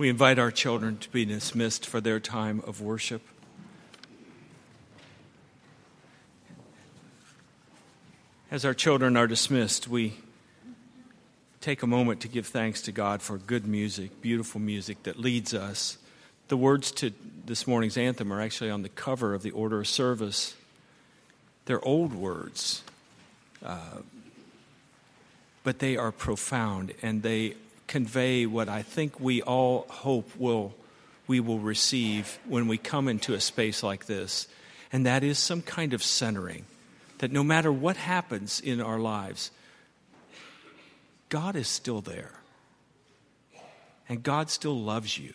We invite our children to be dismissed for their time of worship. As our children are dismissed, we take a moment to give thanks to God for good music, beautiful music that leads us. The words to this morning's anthem are actually on the cover of the order of service. They're old words, but they are profound, and they convey what I think we all hope we will receive when we come into a space like this, and that is some kind of centering, that no matter what happens in our lives, God is still there, and God still loves you.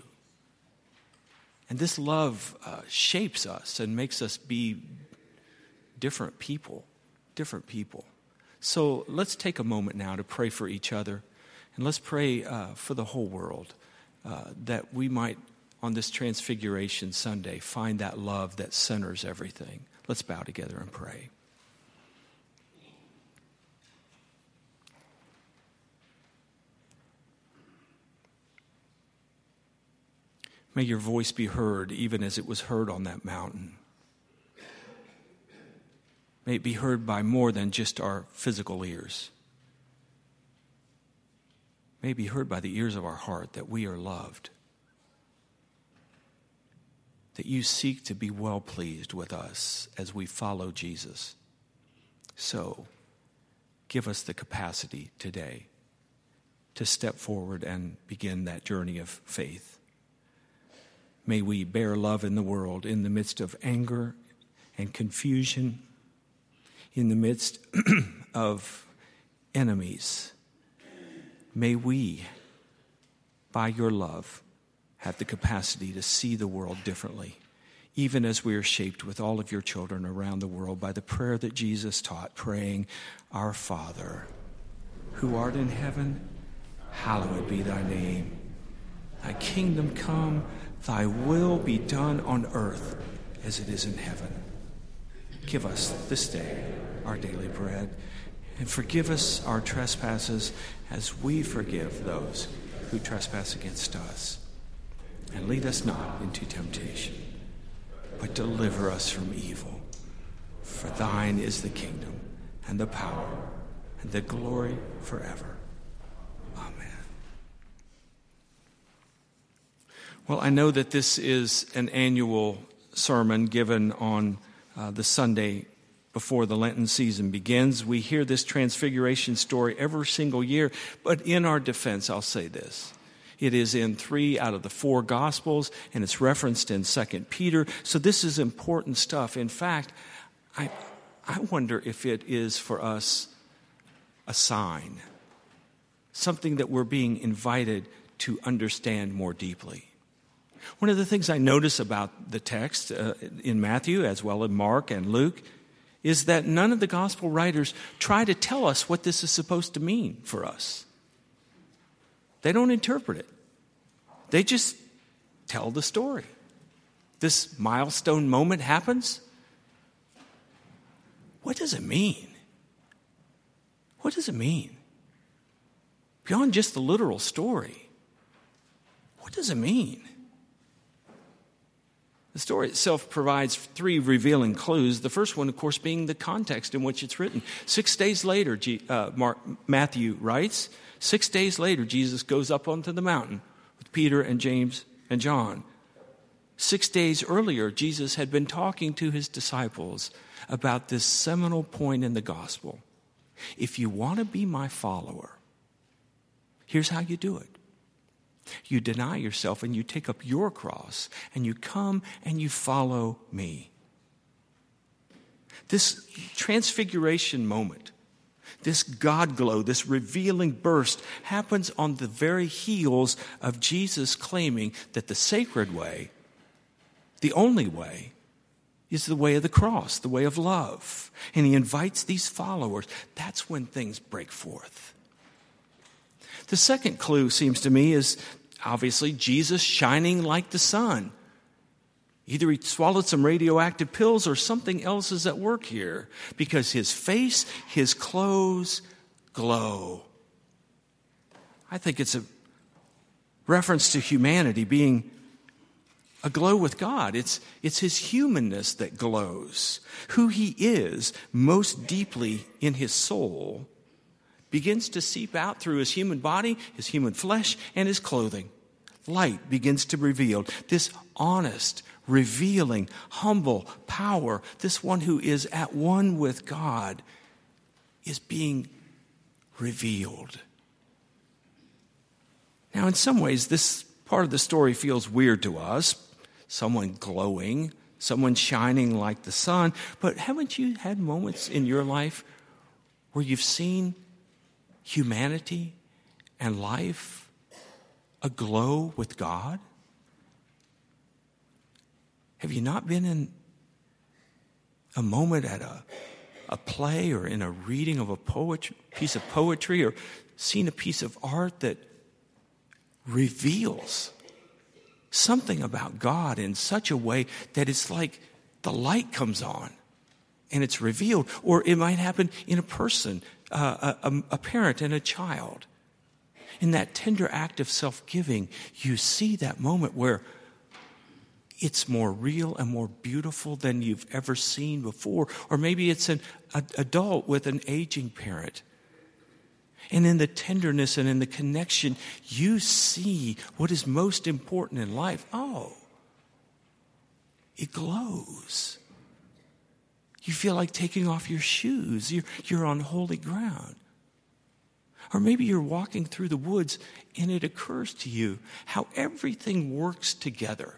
And this love shapes us and makes us be different people. So let's take a moment now to pray for each other, and let's pray for the whole world, that we might, on this Transfiguration Sunday, find that love that centers everything. Let's bow together and pray. May your voice be heard even as it was heard on that mountain. May it be heard by more than just our physical ears. May it be heard by the ears of our heart that we are loved, that you seek to be well pleased with us as we follow Jesus. So give us the capacity today to step forward and begin that journey of faith. May we bear love in the world in the midst of anger and confusion, in the midst of enemies. May we, by your love, have the capacity to see the world differently, even as we are shaped with all of your children around the world by the prayer that Jesus taught, praying, "Our Father, who art in heaven, hallowed be thy name. Thy kingdom come, thy will be done on earth as it is in heaven. Give us this day our daily bread, and forgive us our trespasses as we forgive those who trespass against us. And lead us not into temptation, but deliver us from evil. For thine is the kingdom and the power and the glory forever." Well, I know that this is an annual sermon given on the Sunday before the Lenten season begins. We hear this transfiguration story every single year, but in our defense, I'll say this. It is in 3 out of the 4 Gospels, and it's referenced in 2 Peter, so this is important stuff. In fact, I wonder if it is for us a sign, something that we're being invited to understand more deeply. One of the things I notice about the text in Matthew, as well as Mark and Luke, is that none of the gospel writers try to tell us what this is supposed to mean for us. They don't interpret it. They just tell the story. This milestone moment happens. What does it mean? What does it mean? Beyond just the literal story, what does it mean? The story itself provides 3 revealing clues. The first one, of course, being the context in which it's written. 6 days later, Matthew writes, 6 days later, Jesus goes up onto the mountain with Peter and James and John. 6 days earlier, Jesus had been talking to his disciples about this seminal point in the gospel. If you want to be my follower, here's how you do it. You deny yourself and you take up your cross and you come and you follow me. This transfiguration moment, this God glow, this revealing burst happens on the very heels of Jesus claiming that the sacred way, the only way, is the way of the cross, the way of love. And he invites these followers. That's when things break forth. The second clue, seems to me, is obviously Jesus shining like the sun. Either he swallowed some radioactive pills or something else is at work here, because his face, his clothes glow. I think it's a reference to humanity being aglow with God. It's his humanness that glows. Who he is most deeply in his soul begins to seep out through his human body, his human flesh, and his clothing. Light begins to be revealed. This honest, revealing, humble power, this one who is at one with God, is being revealed. Now, in some ways, this part of the story feels weird to us. Someone glowing, someone shining like the sun. But haven't you had moments in your life where you've seen humanity and life aglow with God? Have you not been in a moment at a play or in a reading of piece of poetry or seen a piece of art that reveals something about God in such a way that it's like the light comes on and it's revealed? Or it might happen in a person, a parent and a child. In that tender act of self-giving, you see that moment where it's more real and more beautiful than you've ever seen before. Or maybe it's an adult with an aging parent. And in the tenderness and in the connection, you see what is most important in life. Oh, it glows. You feel like taking off your shoes. You're on holy ground. Or maybe you're walking through the woods and it occurs to you how everything works together.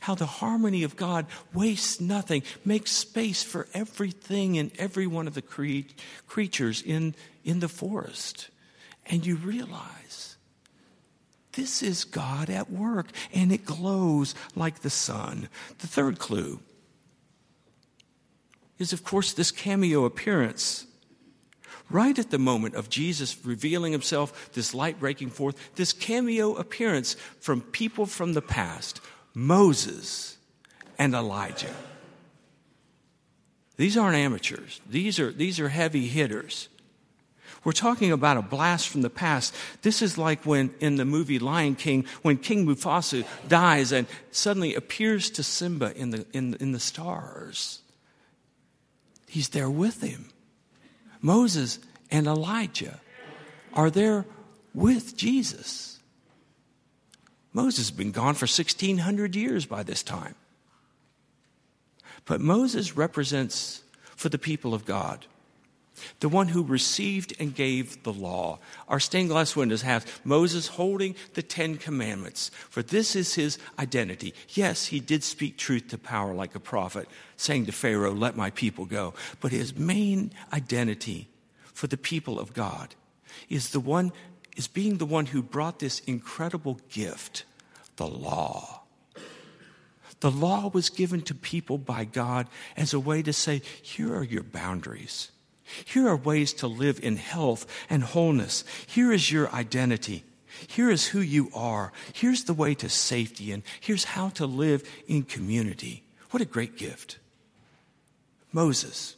How the harmony of God wastes nothing, makes space for everything and every one of the creatures in the forest. And you realize this is God at work, and it glows like the sun. The third clue is, of course, this cameo appearance. Right at the moment of Jesus revealing himself, this light breaking forth, this cameo appearance from people from the past, Moses and Elijah. These aren't amateurs. These are heavy hitters. We're talking about a blast from the past. This is like when in the movie Lion King, when King Mufasa dies and suddenly appears to Simba in the stars. He's there with him. Moses and Elijah are there with Jesus. Moses has been gone for 1,600 years by this time. But Moses represents, for the people of God, the one who received and gave the law. Our stained glass windows have Moses holding the 10 Commandments, for this is his identity. Yes, he did speak truth to power like a prophet, saying to Pharaoh, "Let my people go." But his main identity for the people of God is being the one who brought this incredible gift, the law. The law was given to people by God as a way to say, here are your boundaries. Here are ways to live in health and wholeness. Here is your identity. Here is who you are. Here's the way to safety, and here's how to live in community. What a great gift. Moses.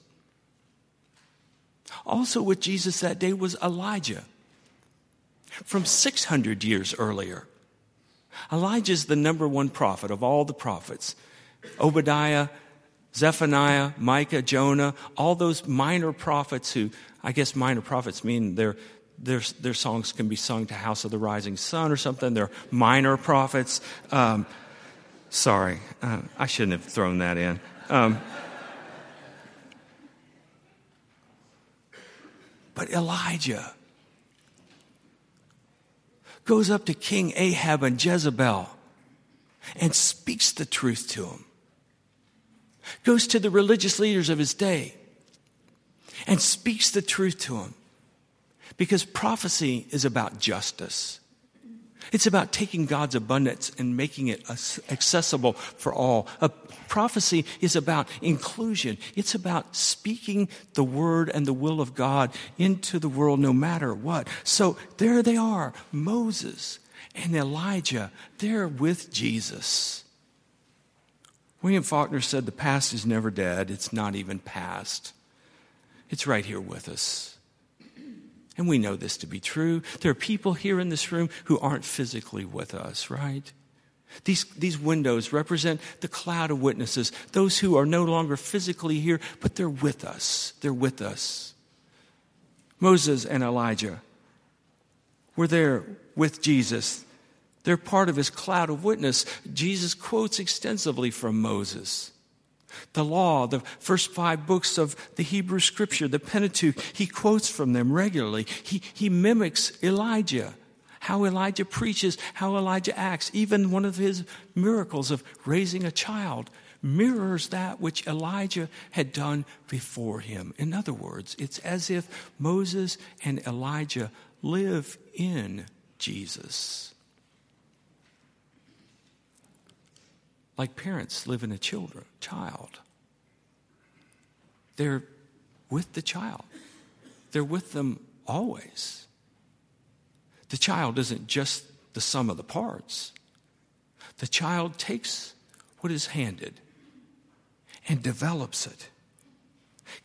Also with Jesus that day was Elijah. From 600 years earlier, Elijah's the number one prophet of all the prophets. Obadiah, Zephaniah, Micah, Jonah, all those minor prophets who, I guess minor prophets mean their songs can be sung to House of the Rising Sun or something. They're minor prophets. I shouldn't have thrown that in. But Elijah goes up to King Ahab and Jezebel and speaks the truth to him. Goes to the religious leaders of his day and speaks the truth to them. Because prophecy is about justice. It's about taking God's abundance and making it accessible for all. Prophecy is about inclusion. It's about speaking the word and the will of God into the world no matter what. So there they are, Moses and Elijah, they're with Jesus. William Faulkner said, "The past is never dead. It's not even past. It's right here with us." And we know this to be true. There are people here in this room who aren't physically with us, right? These windows represent the cloud of witnesses, those who are no longer physically here, but they're with us. They're with us. Moses and Elijah were there with Jesus. They're part of his cloud of witness. Jesus quotes extensively from Moses. The law, the first 5 books of the Hebrew Scripture, the Pentateuch, he quotes from them regularly. He mimics Elijah, how Elijah preaches, how Elijah acts. Even one of his miracles of raising a child mirrors that which Elijah had done before him. In other words, it's as if Moses and Elijah live in Jesus, like parents live in a child. They're with the child. They're with them always. The child isn't just the sum of the parts. The child takes what is handed and develops it,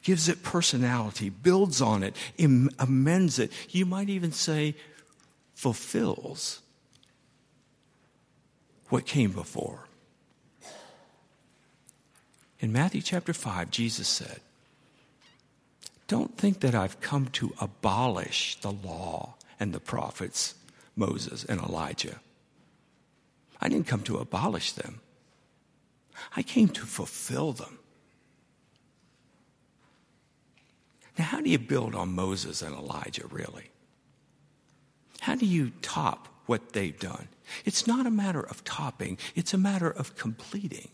gives it personality, builds on it, amends it. You might even say fulfills what came before. In Matthew chapter 5, Jesus said, "Don't think that I've come to abolish the law and the prophets, Moses and Elijah. I didn't come to abolish them. I came to fulfill them." Now, how do you build on Moses and Elijah, really? How do you top what they've done? It's not a matter of topping. It's a matter of completing.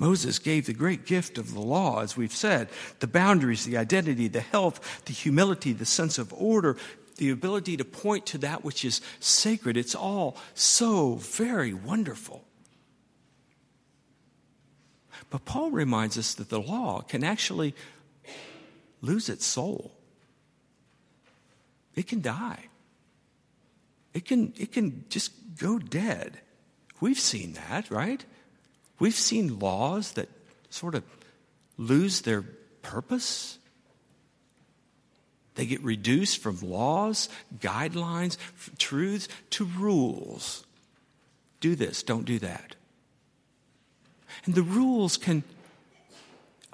Moses gave the great gift of the law, as we've said, the boundaries, the identity, the health, the humility, the sense of order, the ability to point to that which is sacred. It's all so very wonderful. But Paul reminds us that the law can actually lose its soul. It can die. It can just go dead. We've seen that, right? We've seen laws that sort of lose their purpose. They get reduced from laws, guidelines, truths, to rules. Do this, don't do that. And the rules can,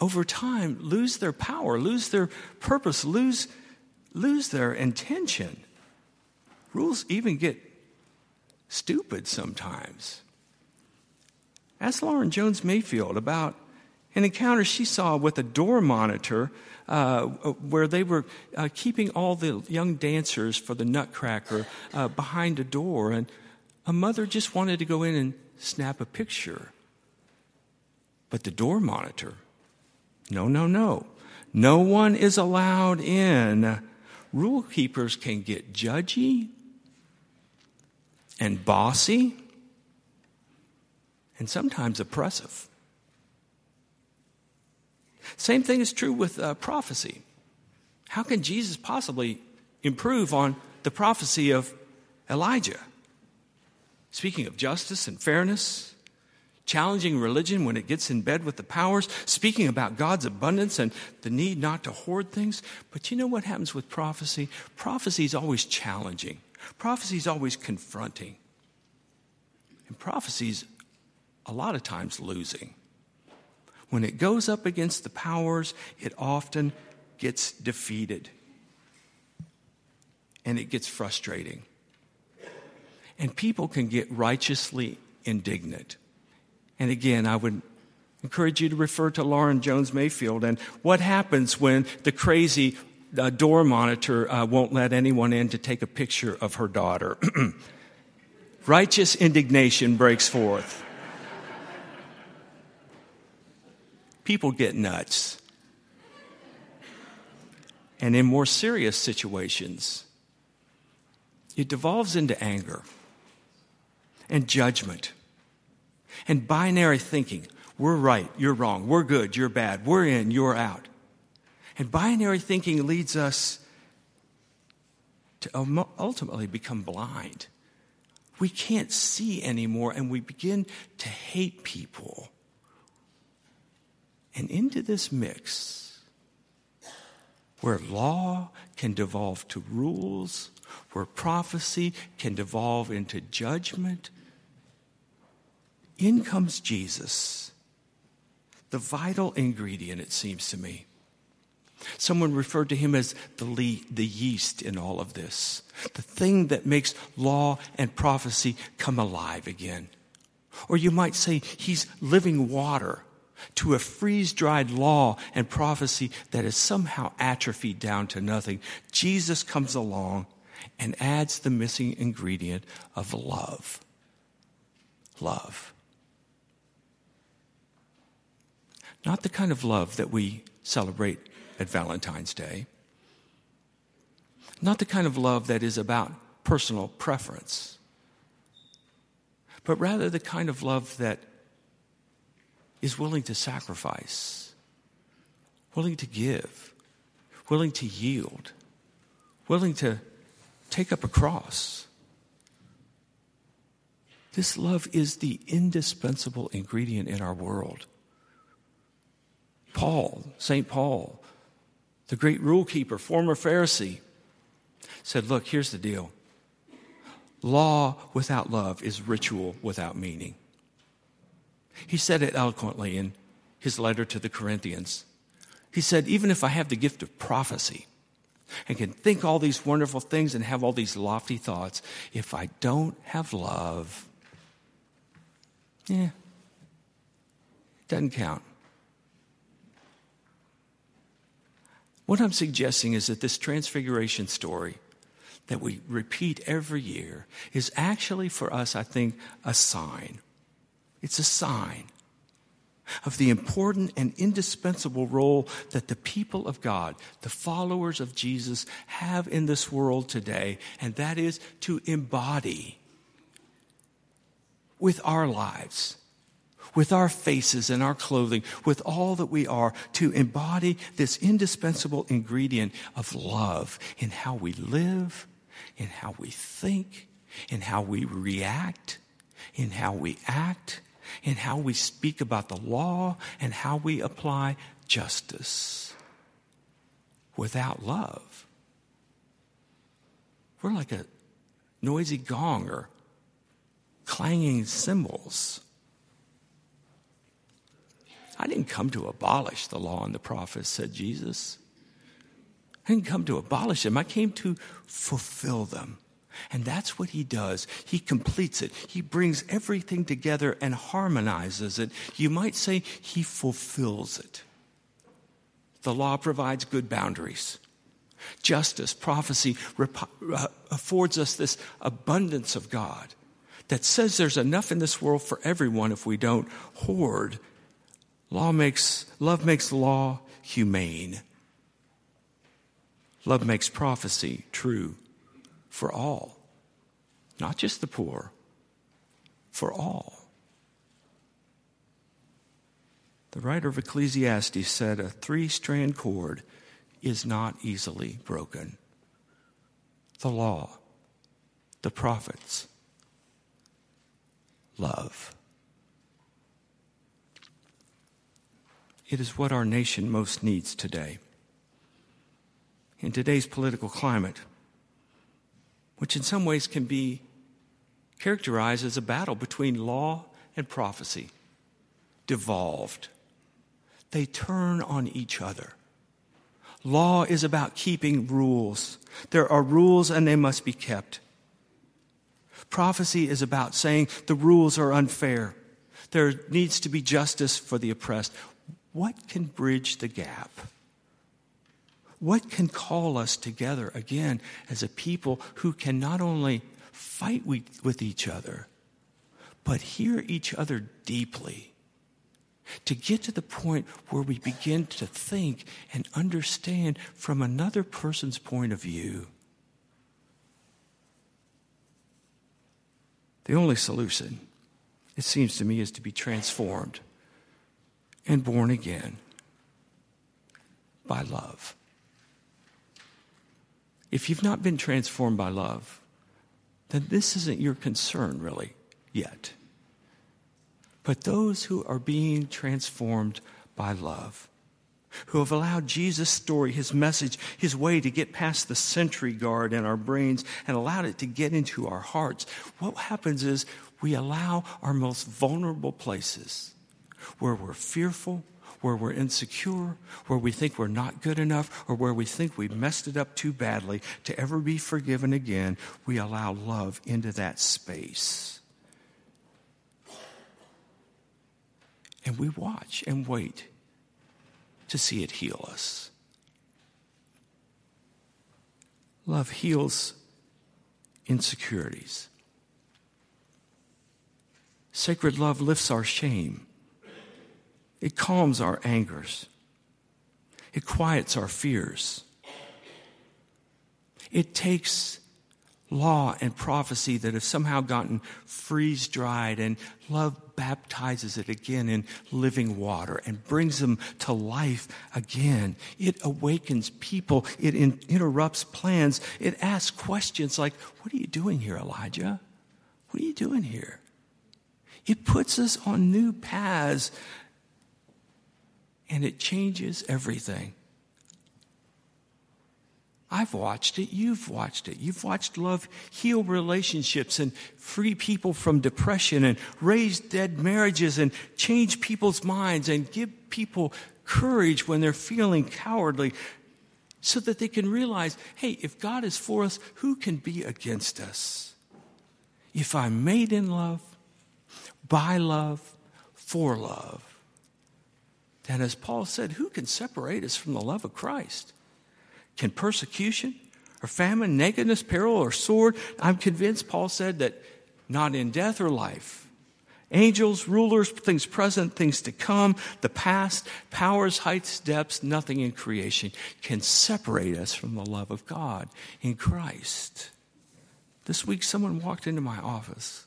over time, lose their power, lose their purpose, lose their intention. Rules even get stupid sometimes. Ask Lauren Jones Mayfield about an encounter she saw with a door monitor where they were keeping all the young dancers for the Nutcracker behind a door, and a mother just wanted to go in and snap a picture. But the door monitor, no one is allowed in. Rule keepers can get judgy and bossy, and sometimes oppressive. Same thing is true with prophecy. How can Jesus possibly improve on the prophecy of Elijah? Speaking of justice and fairness, challenging religion when it gets in bed with the powers, speaking about God's abundance and the need not to hoard things. But you know what happens with prophecy? Prophecy is always challenging. Prophecy is always confronting. And prophecy's a lot of times losing. When it goes up against the powers, it often gets defeated. And it gets frustrating. And people can get righteously indignant. And again, I would encourage you to refer to Lauren Jones Mayfield and what happens when the crazy door monitor won't let anyone in to take a picture of her daughter. Righteous indignation breaks forth. People get nuts. And in more serious situations, it devolves into anger and judgment and binary thinking. We're right, you're wrong. We're good, you're bad. We're in, you're out. And binary thinking leads us to ultimately become blind. We can't see anymore, and we begin to hate people. And into this mix where law can devolve to rules, where prophecy can devolve into judgment. In comes Jesus, the vital ingredient, it seems to me. Someone referred to him as the yeast in all of this, the thing that makes law and prophecy come alive again. Or you might say he's living water to a freeze-dried law and prophecy that is somehow atrophied down to nothing. Jesus comes along and adds the missing ingredient of love. Love. Not the kind of love that we celebrate at Valentine's Day. Not the kind of love that is about personal preference, but rather the kind of love that is willing to sacrifice, willing to give, willing to yield, willing to take up a cross. This love is the indispensable ingredient in our world. Paul, St. Paul, the great rule keeper, former Pharisee, said, look, here's the deal. Law without love is ritual without meaning. He said it eloquently in his letter to the Corinthians. He said, even if I have the gift of prophecy and can think all these wonderful things and have all these lofty thoughts, if I don't have love, it doesn't count. What I'm suggesting is that this transfiguration story that we repeat every year is actually for us, I think, a sign. It's a sign of the important and indispensable role that the people of God, the followers of Jesus, have in this world today, and that is to embody with our lives, with our faces and our clothing, with all that we are, to embody this indispensable ingredient of love in how we live, in how we think, in how we react, in how we act, in how we speak about the law, and how we apply justice. Without love, we're like a noisy gong or clanging cymbals. I didn't come to abolish the law and the prophets, said Jesus. I didn't come to abolish them. I came to fulfill them. And that's what he does. He completes it. He brings everything together and harmonizes it. You might say he fulfills it. The law provides good boundaries. Justice, prophecy affords us this abundance of God that says there's enough in this world for everyone if we don't hoard. Love makes law humane. Love makes prophecy true for all, not just the poor, for all. The writer of Ecclesiastes said, a three-strand cord is not easily broken. The law, the prophets, love. It is what our nation most needs today. In today's political climate, which in some ways can be characterized as a battle between law and prophecy, devolved. They turn on each other. Law is about keeping rules. There are rules and they must be kept. Prophecy is about saying the rules are unfair. There needs to be justice for the oppressed. What can bridge the gap? What can call us together again as a people who can not only fight with each other, but hear each other deeply, to get to the point where we begin to think and understand from another person's point of view? The only solution, it seems to me, is to be transformed and born again by love. If you've not been transformed by love, then this isn't your concern really yet. But those who are being transformed by love, who have allowed Jesus' story, his message, his way to get past the sentry guard in our brains and allowed it to get into our hearts, what happens is we allow our most vulnerable places where we're fearful, where we're insecure, where we think we're not good enough, or where we think we messed it up too badly to ever be forgiven again. We allow love into that space. And we watch and wait to see it heal us. Love heals insecurities. Sacred love lifts our shame. It calms our angers. It quiets our fears. It takes law and prophecy that have somehow gotten freeze-dried, and love baptizes it again in living water and brings them to life again. It awakens people. It interrupts plans. It asks questions like, what are you doing here, Elijah? What are you doing here? It puts us on new paths. And it changes everything. I've watched it. You've watched it. You've watched love heal relationships and free people from depression and raise dead marriages and change people's minds and give people courage when they're feeling cowardly so that they can realize, hey, if God is for us, who can be against us? If I'm made in love, by love, for love, and as Paul said, who can separate us from the love of Christ? Can persecution or famine, nakedness, peril, or sword? I'm convinced, Paul said, that not in death or life. Angels, rulers, things present, things to come, the past, powers, heights, depths, nothing in creation can separate us from the love of God in Christ. This week, someone walked into my office.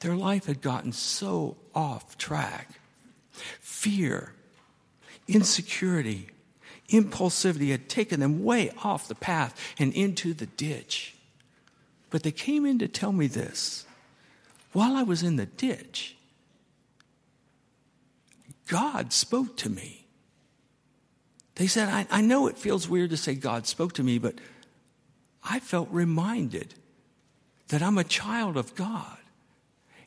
Their life had gotten so off track. Fear, insecurity, impulsivity had taken them way off the path and into the ditch. But they came in to tell me this. While I was in the ditch, God spoke to me. They said, I know it feels weird to say God spoke to me, but I felt reminded that I'm a child of God.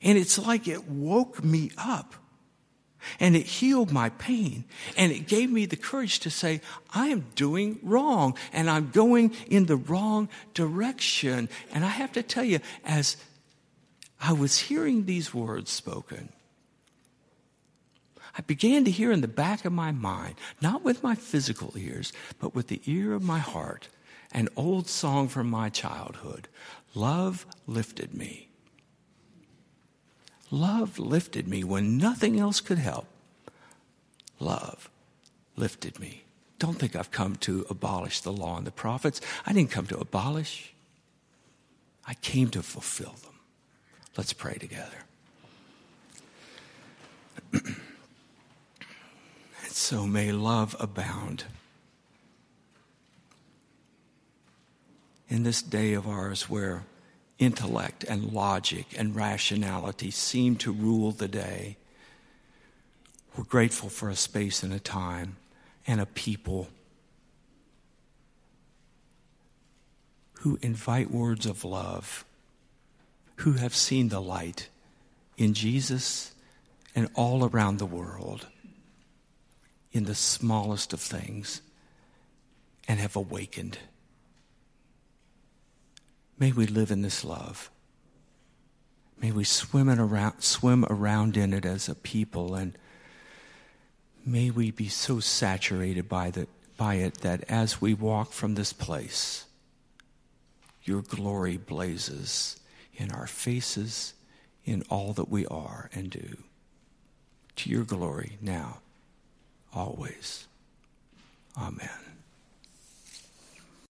And it's like it woke me up. And it healed my pain, and it gave me the courage to say, I am doing wrong, and I'm going in the wrong direction. And I have to tell you, as I was hearing these words spoken, I began to hear in the back of my mind, not with my physical ears, but with the ear of my heart, an old song from my childhood, Love Lifted Me. Love lifted me when nothing else could help. Love lifted me. Don't think I've come to abolish the law and the prophets. I didn't come to abolish. I came to fulfill them. Let's pray together. And so may love abound in this day of ours where intellect and logic and rationality seem to rule the day. We're grateful for a space and a time and a people who invite words of love, who have seen the light in Jesus and all around the world, in the smallest of things, and have awakened. May we live in this love. May we swim around in it as a people, and may we be so saturated by it that as we walk from this place, your glory blazes in our faces, in all that we are and do. To your glory now, always. Amen.